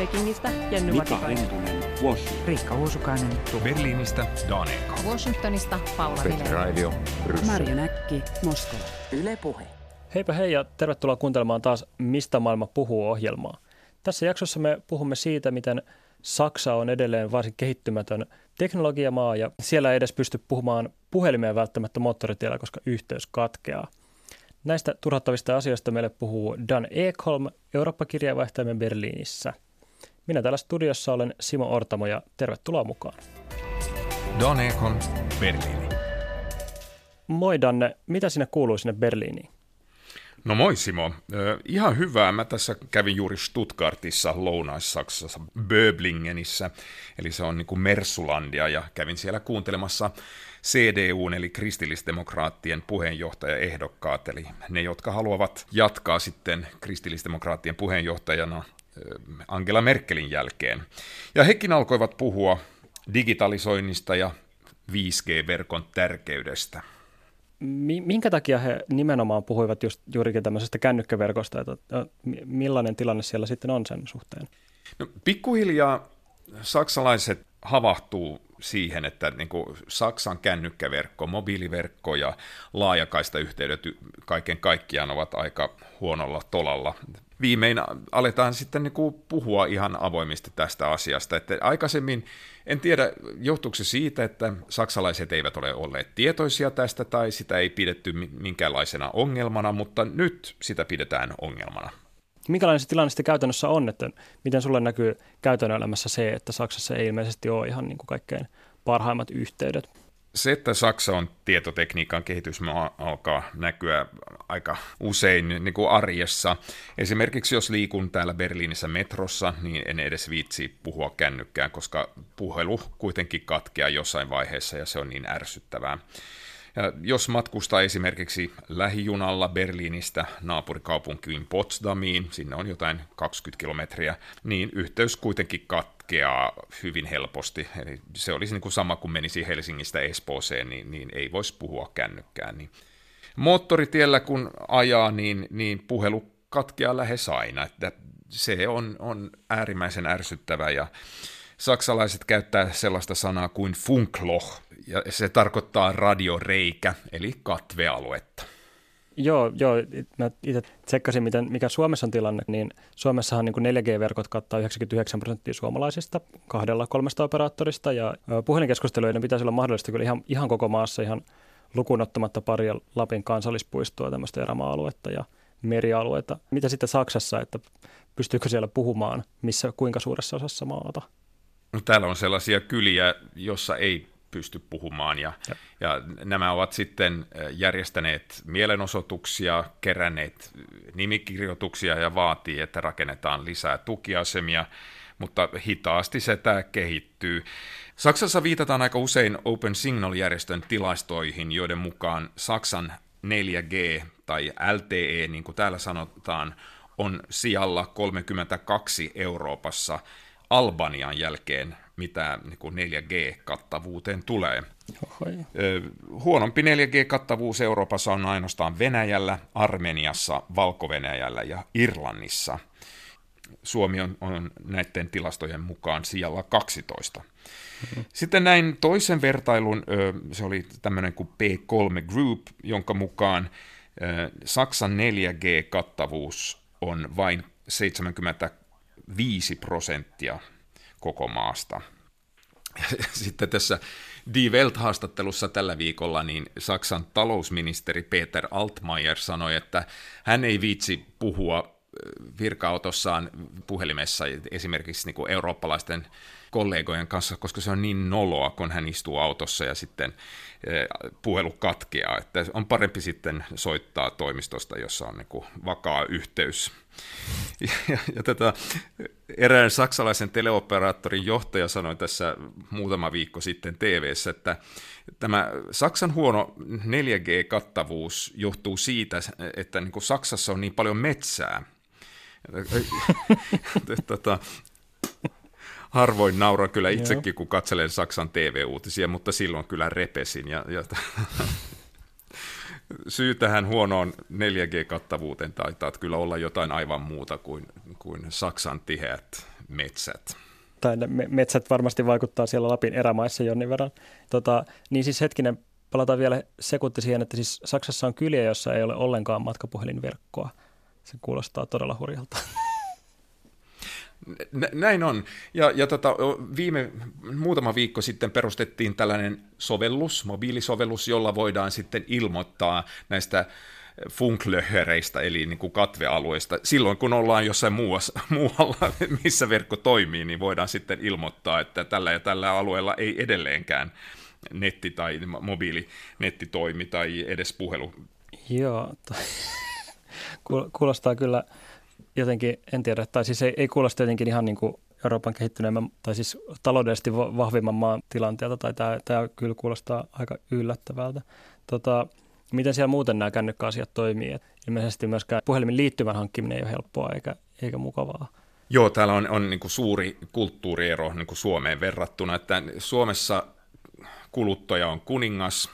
Pekingistä Jenny Vatikainen. Bosch. Riikka Uusukainen. Berliinistä Dan Ekholm. Washingtonista Paula Vilén. Marja Näkki, Moskova. Yle Puhe. Heipä hei ja tervetuloa kuuntelemaan taas Mistä maailma puhuu -ohjelmaa. Tässä jaksossa me puhumme siitä, miten Saksa on edelleen varsin kehittymätön teknologiamaa ja siellä ei edes pysty puhumaan puhelimeen välttämättä moottoritiellä, koska yhteys katkeaa. Näistä turhattavista asioista meille puhuu Dan Ekholm, Eurooppa-kirjeenvaihtajamme Berliinissä. Minä täällä studiossa olen Simo Ortamo ja tervetuloa mukaan. Dan Ekholm, Berliini. Moi Danne, mitä sinä kuuluu sinne Berliiniin? No moi Simo, ihan hyvää. Mä tässä kävin juuri Stuttgartissa, Lounais-Saksassa, Böblingenissä, eli se on niin kuin Mersulandia, ja kävin siellä kuuntelemassa CDUn eli kristillisdemokraattien puheenjohtajaehdokkaat, eli ne, jotka haluavat jatkaa sitten kristillisdemokraattien puheenjohtajana Angela Merkelin jälkeen. Ja hekin alkoivat puhua digitalisoinnista ja 5G-verkon tärkeydestä. Minkä takia he nimenomaan puhuivat juurikin tämmöisestä kännykkäverkosta, että millainen tilanne siellä sitten on sen suhteen? No, pikkuhiljaa saksalaiset havahtuu siihen, että niin kuin Saksan kännykkäverkko, mobiiliverkko ja laajakaistayhteydet kaiken kaikkiaan ovat aika huonolla tolalla. Viimein aletaan sitten niin kuin puhua ihan avoimesti tästä asiasta. Että aikaisemmin, en tiedä johtuuko se siitä, että saksalaiset eivät ole olleet tietoisia tästä tai sitä ei pidetty minkäänlaisena ongelmana, mutta nyt sitä pidetään ongelmana. Minkälainen se tilanne sitten käytännössä on, että miten sulle näkyy käytännön elämässä se, että Saksassa ei ilmeisesti ole ihan niin kuin kaikkein parhaimmat yhteydet? Se, että Saksa on tietotekniikan kehitysmaa, alkaa näkyä aika usein niin kuin arjessa. Esimerkiksi jos liikun täällä Berliinissä metrossa, niin en edes viitsi puhua kännykkään, koska puhelu kuitenkin katkeaa jossain vaiheessa ja se on niin ärsyttävää. Ja jos matkustaa esimerkiksi lähijunalla Berliinistä naapurikaupunkiin Potsdamiin, sinne on jotain 20 kilometriä, niin yhteys kuitenkin katkeaa hyvin helposti. Eli se olisi niin kuin sama kuin menisi Helsingistä Espooseen, niin ei voisi puhua kännykkään. Niin. Moottoritiellä kun ajaa, niin puhelu katkeaa lähes aina. Että se on äärimmäisen ärsyttävä ja saksalaiset käyttää sellaista sanaa kuin Funkloch, ja se tarkoittaa radioreikä, eli katvealuetta. Joo, mä itse tsekkasin, mikä Suomessa on tilanne, niin Suomessahan niin kuin 4G-verkot kattaa 99% suomalaisista 2-3 operaattorista, ja puhelinkeskusteluiden pitäisi olla mahdollista kyllä ihan koko maassa, ihan lukunottamatta paria Lapin kansallispuistoa, tämmöistä erämaa-aluetta ja merialueita. Mitä sitten Saksassa, että pystyykö siellä puhumaan, missä kuinka suuressa osassa maata? No, täällä on sellaisia kyliä, jossa ei pysty puhumaan ja nämä ovat sitten järjestäneet mielenosoituksia, keränneet nimikirjoituksia ja vaatii, että rakennetaan lisää tukiasemia, mutta hitaasti se tämä kehittyy. Saksassa viitataan aika usein Open Signal-järjestön tilastoihin, joiden mukaan Saksan 4G tai LTE, niin kuin täällä sanotaan, on sijalla 32 Euroopassa Albanian jälkeen, mitä 4G-kattavuuteen tulee. Oho. Huonompi 4G-kattavuus Euroopassa on ainoastaan Venäjällä, Armeniassa, Valko-Venäjällä ja Irlannissa. Suomi on näiden tilastojen mukaan sijalla 12. Sitten näin toisen vertailun, se oli tämmöinen kuin P3 Group, jonka mukaan Saksan 4G-kattavuus on vain 75% koko maasta. Sitten tässä Die Welt-haastattelussa tällä viikolla niin Saksan talousministeri Peter Altmaier sanoi, että hän ei viitsi puhua virka-autossaan puhelimessa esimerkiksi niin kuin eurooppalaisten kollegojen kanssa, koska se on niin noloa, kun hän istuu autossa ja sitten puhelu katkeaa. Että on parempi sitten soittaa toimistosta, jossa on niin kuin vakaa yhteys. Ja tätä erään saksalaisen teleoperaattorin johtaja sanoi tässä muutama viikko sitten TV:ssä, että tämä Saksan huono 4G-kattavuus johtuu siitä, että niin kuin Saksassa on niin paljon metsää. Harvoin nauran kyllä itsekin, kun katselen Saksan TV-uutisia, mutta silloin kyllä repesin. Ja syy tähän huonoon 4G-kattavuuteen taitaa kyllä olla jotain aivan muuta kuin Saksan tiheät metsät. Tai metsät varmasti vaikuttaa siellä Lapin erämaissa jonkin verran. Niin siis hetkinen, palataan vielä sekunti siihen, että siis Saksassa on kyliä, jossa ei ole ollenkaan matkapuhelinverkkoa. Se kuulostaa todella hurjalta. Näin on. Muutama viikko sitten perustettiin tällainen sovellus, mobiilisovellus, jolla voidaan sitten ilmoittaa näistä funklöhöreistä, eli niin kuin katvealueista. Silloin kun ollaan jossain muualla, missä verkko toimii, niin voidaan sitten ilmoittaa, että tällä ja tällä alueella ei edelleenkään netti tai mobiilinetti toimi tai edes puhelu. Joo, kuulostaa kyllä jotenkin, en tiedä, tai siis ei kuulosta jotenkin ihan niin kuin Euroopan kehittyneemmän tai siis taloudellisesti vahvimman maan tilanteelta, tai tämä kyllä kuulostaa aika yllättävältä. Miten siellä muuten nämä kännykkäasiat toimii? Et ilmeisesti myöskään puhelimen liittymän hankkiminen ei ole helppoa eikä mukavaa. Joo, täällä on niin kuin suuri kulttuuriero niin kuin Suomeen verrattuna. Että Suomessa kuluttaja on kuningas,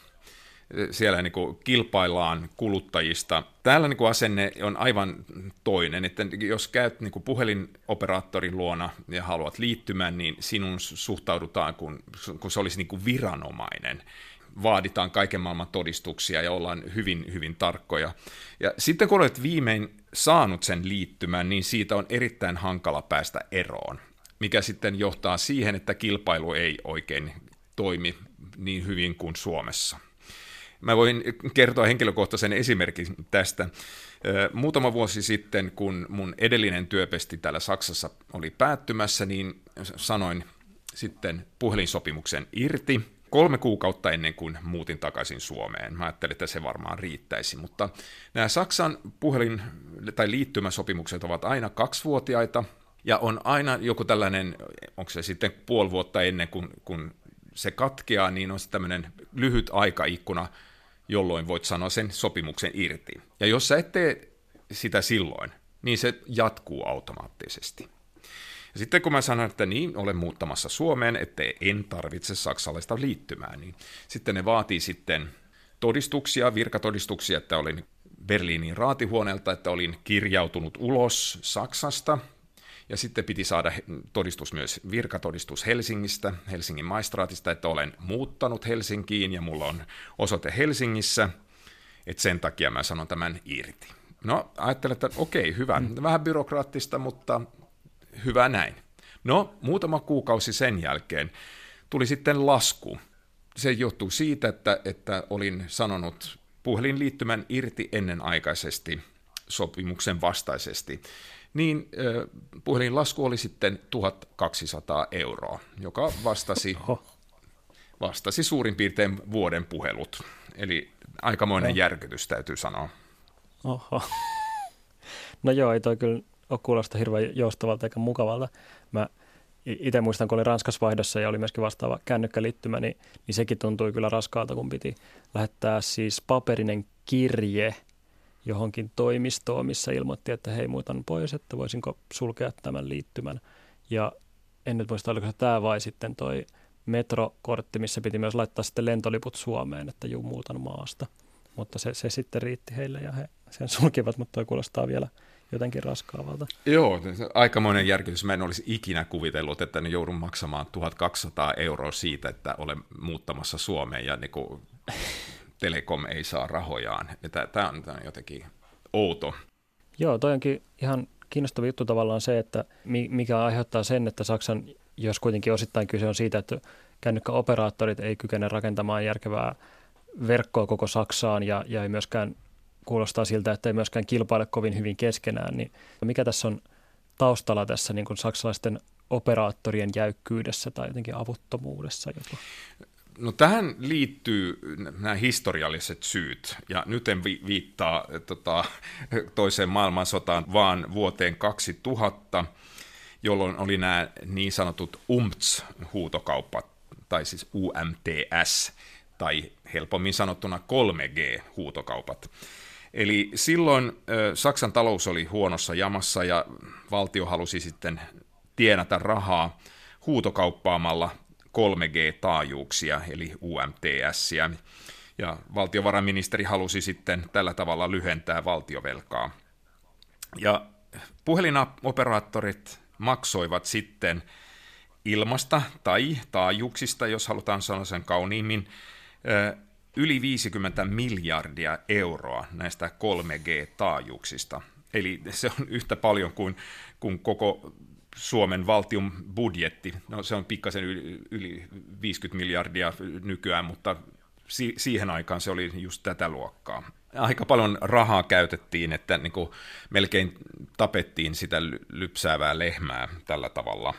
siellä niin kuin kilpaillaan kuluttajista. Täällä niin kuin asenne on aivan toinen, että jos käyt niin kuin puhelinoperaattorin luona ja haluat liittymään, niin sinun suhtaudutaan kun se olisi niin kuin viranomainen. Vaaditaan kaiken maailman todistuksia ja ollaan hyvin, hyvin tarkkoja. Ja sitten kun olet viimein saanut sen liittymään, niin siitä on erittäin hankala päästä eroon, mikä sitten johtaa siihen, että kilpailu ei oikein toimi niin hyvin kuin Suomessa. Mä voin kertoa henkilökohtaisen esimerkin tästä. Muutama vuosi sitten, kun mun edellinen työpesti täällä Saksassa oli päättymässä, niin sanoin sitten puhelinsopimuksen irti. 3 kuukautta ennen kuin muutin takaisin Suomeen. Mä ajattelin, että se varmaan riittäisi, mutta nämä Saksan puhelin- tai liittymäsopimukset ovat aina 2-vuotiaita, ja on aina joku tällainen, onko se sitten puoli vuotta ennen kun se katkeaa, niin on se tämmöinen lyhyt aikaikkuna, jolloin voit sanoa sen sopimuksen irti. Ja jos sä et tee sitä silloin, niin se jatkuu automaattisesti. Sitten kun mä sanon, että niin, olen muuttamassa Suomeen, että en tarvitse saksalaista liittymää, niin sitten ne vaatii sitten todistuksia, virkatodistuksia, että olin Berliinin raatihuoneelta, että olin kirjautunut ulos Saksasta, ja sitten piti saada todistus myös, virkatodistus Helsingistä, Helsingin maistraatista, että olen muuttanut Helsinkiin, ja mulla on osoite Helsingissä, että sen takia mä sanon tämän irti. No, ajattelen, että okei, hyvä, vähän byrokraattista, mutta hyvä näin. No, muutama kuukausi sen jälkeen tuli sitten lasku. Se johtuu siitä, että olin sanonut puhelinliittymän irti ennenaikaisesti sopimuksen vastaisesti. Niin puhelinlasku oli sitten 1 200 €, joka vastasi suurin piirtein vuoden puhelut. Eli aikamoinen järkytys täytyy sanoa. Oho. No joo, ei toi kyllä kuulostaa hirveän joustavalta eikä mukavalta. Mä itse muistan, kun olin Ranskassa vaihdossa ja oli myöskin vastaava kännykkäliittymä, niin sekin tuntui kyllä raskaalta, kun piti lähettää siis paperinen kirje johonkin toimistoon, missä ilmoitti, että hei, muutan pois, että voisinko sulkea tämän liittymän. Ja en nyt muista, oliko se tämä vai sitten toi metrokortti, missä piti myös laittaa sitten lentoliput Suomeen, että juu, muutan maasta. Mutta se sitten riitti heille ja he sen sulkivat, mutta toi kuulostaa vielä jotenkin raskaavalta. Joo, aikamoinen järkytys. Mä en olisi ikinä kuvitellut, että ne joudun maksamaan 1 200 € siitä, että olen muuttamassa Suomeen ja niin kuin Telekom ei saa rahojaan. Tämä on jotenkin outo. Joo, toi onkin ihan kiinnostava juttu tavallaan se, että mikä aiheuttaa sen, että Saksan, jos kuitenkin osittain kyse on siitä, että kännykkäoperaattorit ei kykene rakentamaan järkevää verkkoa koko Saksaan ja ei myöskään kuulostaa siltä, että ei myöskään kilpaile kovin hyvin keskenään, niin mikä tässä on taustalla tässä niin kuin saksalaisten operaattorien jäykkyydessä tai jotenkin avuttomuudessa? Jopa? No tähän liittyy nämä historialliset syyt, ja nyt en viittaa toiseen maailmansotaan, vaan vuoteen 2000, jolloin oli nämä niin sanotut UMTS-huutokaupat, tai siis UMTS, tai helpommin sanottuna 3G-huutokaupat. Eli silloin Saksan talous oli huonossa jamassa ja valtio halusi sitten tienata rahaa huutokauppaamalla 3G-taajuuksia, eli UMTS:iä. Ja valtiovarainministeri halusi sitten tällä tavalla lyhentää valtiovelkaa. Ja puhelinoperaattorit maksoivat sitten ilmasta tai taajuuksista, jos halutaan sanoa sen kauniimmin, yli 50 miljardia euroa näistä 3G-taajuuksista. Eli se on yhtä paljon kuin koko Suomen valtion budjetti. No, se on pikkasen yli 50 miljardia nykyään, mutta siihen aikaan se oli just tätä luokkaa. Aika paljon rahaa käytettiin, että niin kuin melkein tapettiin sitä lypsäävää lehmää tällä tavalla.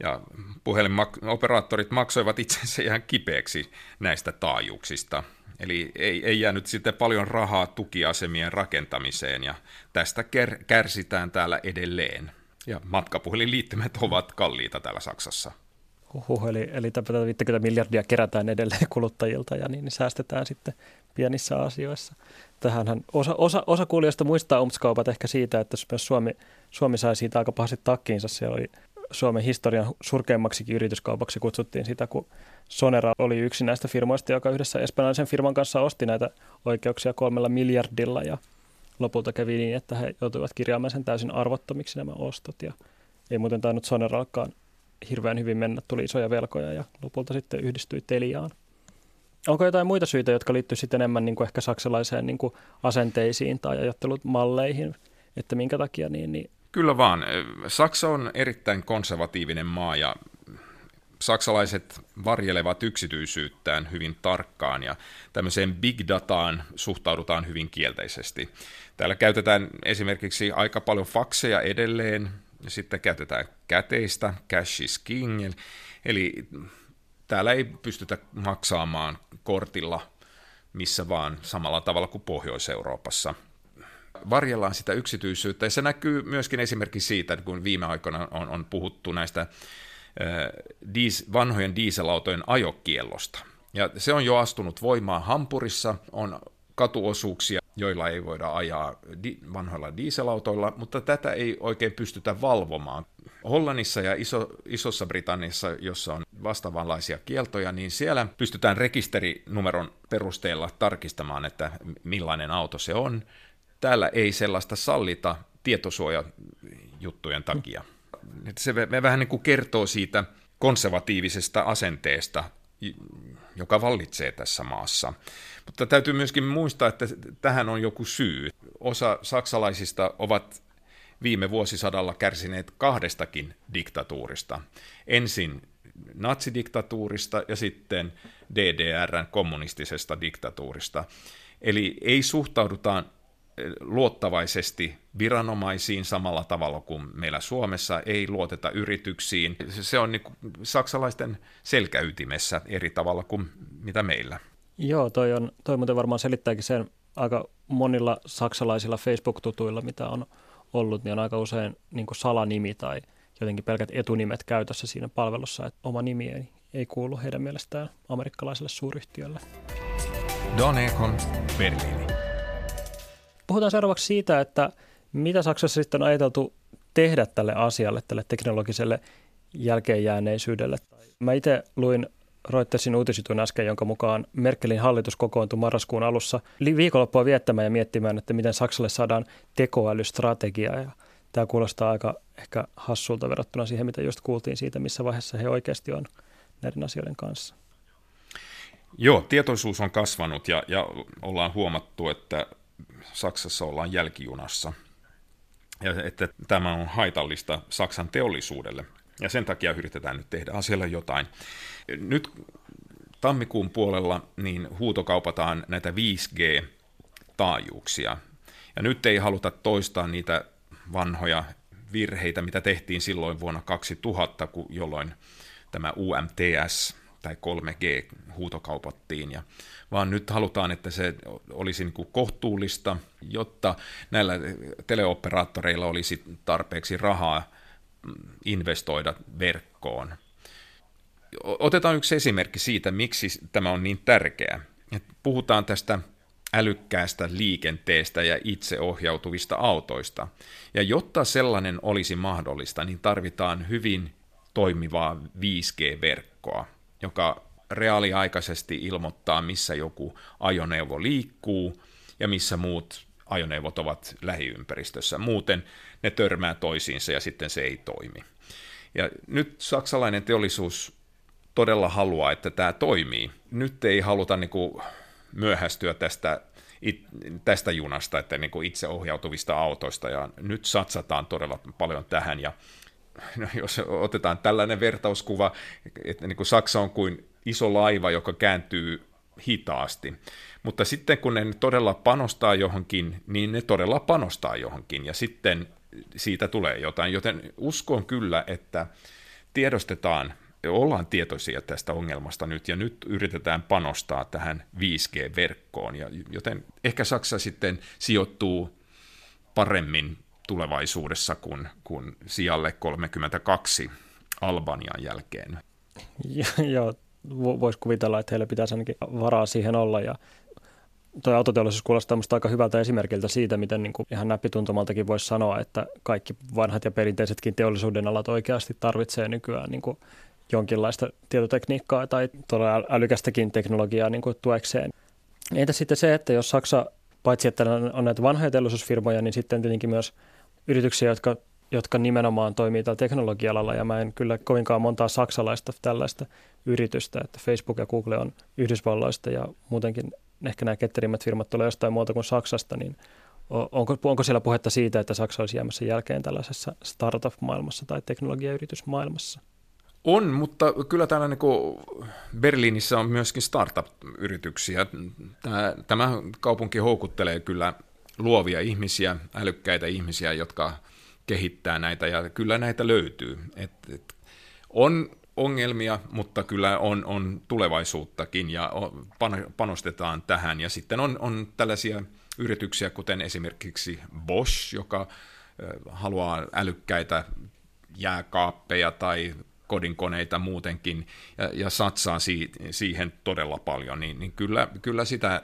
Ja puhelinoperaattorit maksoivat itsensä ihan kipeäksi näistä taajuuksista. Eli ei jäänyt sitten paljon rahaa tukiasemien rakentamiseen, ja tästä kärsitään täällä edelleen. Ja matkapuhelinliittymät ovat kalliita täällä Saksassa. Huhhuh, eli 50 miljardia kerätään edelleen kuluttajilta ja niin säästetään sitten pienissä asioissa. Tähänhän osa kuulijoista muistaa umtskaupat ehkä siitä, että myös Suomi sai siitä aika pahasti takkiinsa. Se oli Suomen historian surkeimmaksikin yrityskaupaksi kutsuttiin sitä, kun Sonera oli yksi näistä firmoista, joka yhdessä espanjalaisen firman kanssa osti näitä oikeuksia 3 miljardilla. Ja lopulta kävi niin, että he joutuivat kirjaamaan sen täysin arvottomiksi nämä ostot. Ja ei muuten tainnut Soneralkaan hirveän hyvin mennä, tuli isoja velkoja ja lopulta sitten yhdistyi Teliaan. Onko jotain muita syitä, jotka liittyy sitten enemmän niin kuin ehkä saksalaiseen niin kuin asenteisiin tai ajattelumalleihin, että minkä takia niin? Kyllä vaan. Saksa on erittäin konservatiivinen maa ja saksalaiset varjelevat yksityisyyttään hyvin tarkkaan ja tämmöiseen big dataan suhtaudutaan hyvin kielteisesti. Täällä käytetään esimerkiksi aika paljon fakseja edelleen, ja sitten käytetään käteistä, cash is king, eli täällä ei pystytä maksamaan kortilla missä vaan samalla tavalla kuin Pohjois-Euroopassa. Varjellaan sitä yksityisyyttä, ja se näkyy myöskin esimerkiksi siitä, kun viime aikoina on puhuttu näistä vanhojen dieselautojen ajokiellosta. Ja se on jo astunut voimaan. Hampurissa on katuosuuksia, joilla ei voida ajaa vanhoilla dieselautoilla, mutta tätä ei oikein pystytä valvomaan. Hollannissa ja Isossa Britanniassa, jossa on vastaavanlaisia kieltoja, niin siellä pystytään rekisterinumeron perusteella tarkistamaan, että millainen auto se on. Täällä ei sellaista sallita tietosuojajuttujen takia. Se vähän niin kuin kertoo siitä konservatiivisesta asenteesta, joka vallitsee tässä maassa. Mutta täytyy myöskin muistaa, että tähän on joku syy. Osa saksalaisista ovat viime vuosisadalla kärsineet 2 diktatuurista. Ensin natsidiktatuurista ja sitten DDR:n kommunistisesta diktatuurista. Eli ei suhtaudutaan luottavaisesti viranomaisiin samalla tavalla kuin meillä Suomessa, ei luoteta yrityksiin. Se on niin kuin saksalaisten selkäytimessä eri tavalla kuin mitä meillä. Joo, toi muuten varmaan selittääkin sen aika monilla saksalaisilla Facebook-tutuilla, mitä on ollut, niin on aika usein niin kuin salanimi tai jotenkin pelkät etunimet käytössä siinä palvelussa, että oma nimi ei kuulu heidän mielestään amerikkalaiselle suuryhtiölle. Dan Ekholm, Berliini. Puhutaan seuraavaksi siitä, että mitä Saksassa sitten on ajateltu tehdä tälle asialle, tälle teknologiselle jälkeenjääneisyydelle. Mä itse luin Reutersin uutisitun äsken, jonka mukaan Merkelin hallitus kokoontui marraskuun alussa viikonloppua viettämään ja miettimään, että miten Saksalle saadaan tekoälystrategiaa. Ja tämä kuulostaa aika ehkä hassulta verrattuna siihen, mitä just kuultiin siitä, missä vaiheessa he oikeasti on näiden asioiden kanssa. Joo, tietoisuus on kasvanut ja ollaan huomattu, että Saksassa ollaan jälkijunassa, ja että tämä on haitallista Saksan teollisuudelle, ja sen takia yritetään nyt tehdä asialle jotain. Nyt tammikuun puolella niin huutokaupataan näitä 5G-taajuuksia, ja nyt ei haluta toistaa niitä vanhoja virheitä, mitä tehtiin silloin vuonna 2000, jolloin tämä UMTS tai 3G huutokaupattiin, vaan nyt halutaan, että se olisi niin kuin kohtuullista, jotta näillä teleoperaattoreilla olisi tarpeeksi rahaa investoida verkkoon. Otetaan yksi esimerkki siitä, miksi tämä on niin tärkeää. Puhutaan tästä älykkäästä liikenteestä ja itseohjautuvista autoista. Ja jotta sellainen olisi mahdollista, niin tarvitaan hyvin toimivaa 5G-verkkoa, joka reaaliaikaisesti ilmoittaa, missä joku ajoneuvo liikkuu ja missä muut ajoneuvot ovat lähiympäristössä. Muuten ne törmää toisiinsa ja sitten se ei toimi. Ja nyt saksalainen teollisuus todella haluaa, että tämä toimii. Nyt ei haluta niinku myöhästyä tästä junasta, että niinku itseohjautuvista autoista, ja nyt satsataan todella paljon tähän. Ja no, jos otetaan tällainen vertauskuva, että niinku Saksa on kuin iso laiva, joka kääntyy hitaasti, mutta sitten kun ne todella panostaa johonkin, niin ne todella panostaa johonkin, ja sitten siitä tulee jotain, joten uskon kyllä, että tiedostetaan, ollaan tietoisia tästä ongelmasta nyt, ja nyt yritetään panostaa tähän 5G-verkkoon, ja joten ehkä Saksa sitten sijoittuu paremmin tulevaisuudessa kuin sijalle 32 Albanian jälkeen. Joo. Voisi kuvitella, että heillä pitäisi ainakin varaa siihen olla. Ja tuo autoteollisuus kuulostaa minusta aika hyvältä esimerkiltä siitä, miten niin kuin ihan näppituntumaltakin voisi sanoa, että kaikki vanhat ja perinteisetkin teollisuuden alat oikeasti tarvitsee nykyään niin kuin jonkinlaista tietotekniikkaa tai todella älykästäkin teknologiaa niin kuin tuekseen. Entä sitten se, että jos Saksa, paitsi että on näitä vanhoja teollisuusfirmoja, niin sitten tietenkin myös yrityksiä, jotka nimenomaan toimii tällä teknologia-alalla, ja mä en kyllä kovinkaan montaa saksalaista tällaista yritystä, että Facebook ja Google on Yhdysvalloista, ja muutenkin ehkä nämä ketterimmät firmat tulee jostain muualta kuin Saksasta, niin onko siellä puhetta siitä, että Saksa olisi jäämässä jälkeen tällaisessa startup-maailmassa tai teknologiayritysmaailmassa? On, mutta kyllä täällä niin Berliinissä on myöskin startup-yrityksiä. Tämä kaupunki houkuttelee kyllä luovia ihmisiä, älykkäitä ihmisiä, jotka kehittää näitä, ja kyllä näitä löytyy. On ongelmia, mutta kyllä on tulevaisuuttakin, ja panostetaan tähän. Ja sitten on tällaisia yrityksiä, kuten esimerkiksi Bosch, joka haluaa älykkäitä jääkaappeja tai kodinkoneita muutenkin, ja satsaa siihen todella paljon. Niin kyllä sitä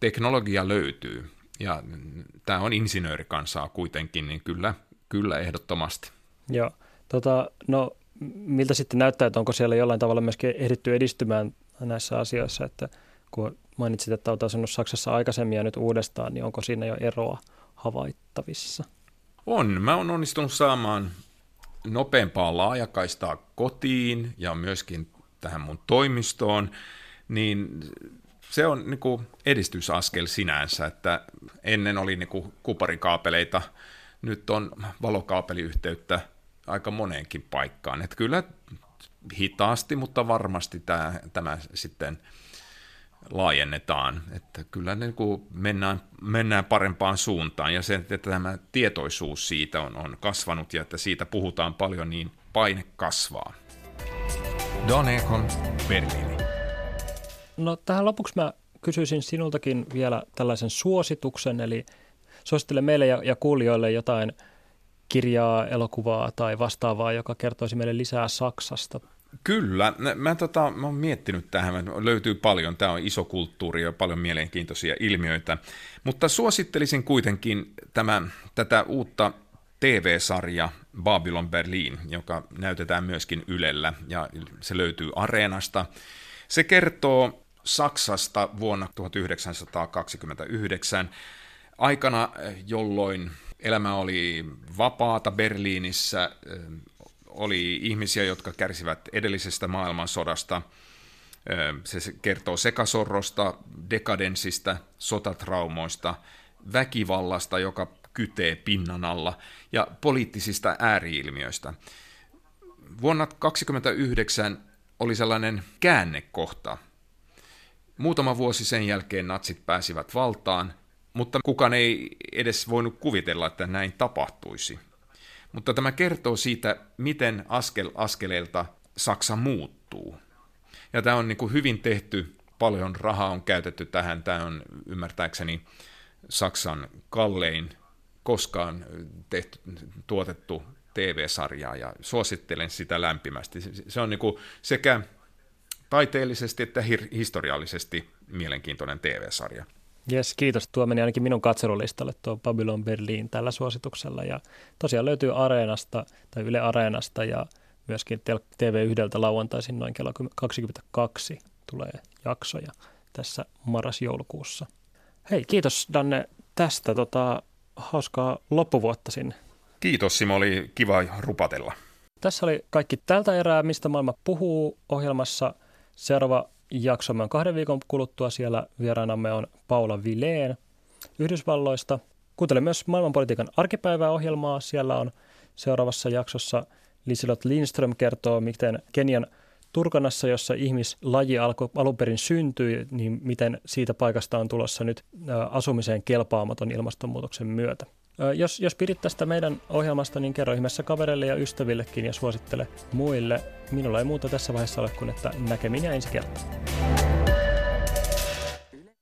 teknologia löytyy, ja tämä on insinöörikansaa kuitenkin, niin kyllä, ehdottomasti. Joo. No, miltä sitten näyttää, että onko siellä jollain tavalla myöskin ehditty edistymään näissä asioissa, että kun mainitsit, että olet asunut Saksassa aikaisemmin ja nyt uudestaan, niin onko siinä jo eroa havaittavissa? On. Mä oon onnistunut saamaan nopeampaa laajakaistaa kotiin ja myöskin tähän mun toimistoon, niin se on niin kuin edistysaskel sinänsä, että ennen oli niin kuin kuparikaapeleita, nyt on valokaapeliyhteyttä aika moneenkin paikkaan. Että kyllä hitaasti, mutta varmasti tämä sitten laajennetaan. Että kyllä niin kuin mennään parempaan suuntaan, ja se, että tämä tietoisuus siitä on kasvanut ja että siitä puhutaan paljon, niin paine kasvaa. Dan Ekholm, Berliini. No, tähän lopuksi mä kysyisin sinultakin vielä tällaisen suosituksen, eli suosittele meille ja kuulijoille jotain kirjaa, elokuvaa tai vastaavaa, joka kertoisi meille lisää Saksasta. Kyllä. Mä oon miettinyt tähän. Löytyy paljon. Tämä on iso kulttuuri ja paljon mielenkiintoisia ilmiöitä. Mutta suosittelisin kuitenkin tätä uutta TV-sarja Babylon Berlin, joka näytetään myöskin Ylellä, ja se löytyy Areenasta. Se kertoo Saksasta vuonna 1929, aikana, jolloin elämä oli vapaata Berliinissä, oli ihmisiä, jotka kärsivät edellisestä maailmansodasta. Se kertoo sekasorrosta, dekadenssista, sotatraumoista, väkivallasta, joka kytee pinnan alla, ja poliittisista ääriilmiöistä. Vuonna 1929 oli sellainen käännekohta. Muutama vuosi sen jälkeen natsit pääsivät valtaan, mutta kukaan ei edes voinut kuvitella, että näin tapahtuisi. Mutta tämä kertoo siitä, miten askel askeleelta Saksa muuttuu. Ja tämä on niin kuin hyvin tehty, paljon rahaa on käytetty tähän. Tämä on ymmärtääkseni Saksan kallein koskaan tuotettu TV-sarjaa, ja suosittelen sitä lämpimästi. Se on niin kuin sekä taiteellisesti että historiallisesti mielenkiintoinen TV-sarja. Jes, kiitos. Tuo meni ainakin minun katselulistalle, tuo Babylon Berlin, tällä suosituksella. Ja tosiaan löytyy Areenasta tai Yle Areenasta, ja myöskin TV1 lauantaisin noin kello 22 tulee jaksoja tässä marras-joulukuussa. Hei, kiitos, Danne, tästä hauskaa loppuvuotta sinne. Kiitos Simo, oli kiva rupatella. Tässä oli kaikki tältä erää, mistä maailma puhuu ohjelmassa. Seuraava jaksomme on 2 viikon kuluttua. Siellä vieraanamme on Paula Vilén Yhdysvalloista. Kuuntele myös maailmanpolitiikan arkipäivää ohjelmaa. Siellä on seuraavassa jaksossa Liselot Lindström kertoo, miten Kenian Turkanassa, jossa ihmislaji alun perin syntyi, niin miten siitä paikasta on tulossa nyt asumiseen kelpaamaton ilmastonmuutoksen myötä. Jos pidit tästä meidän ohjelmasta, niin kerro ihmeessä kavereille ja ystävillekin ja suosittele muille. Minulla ei muuta tässä vaiheessa ole kuin, että näkemiin ja ensi kertaa.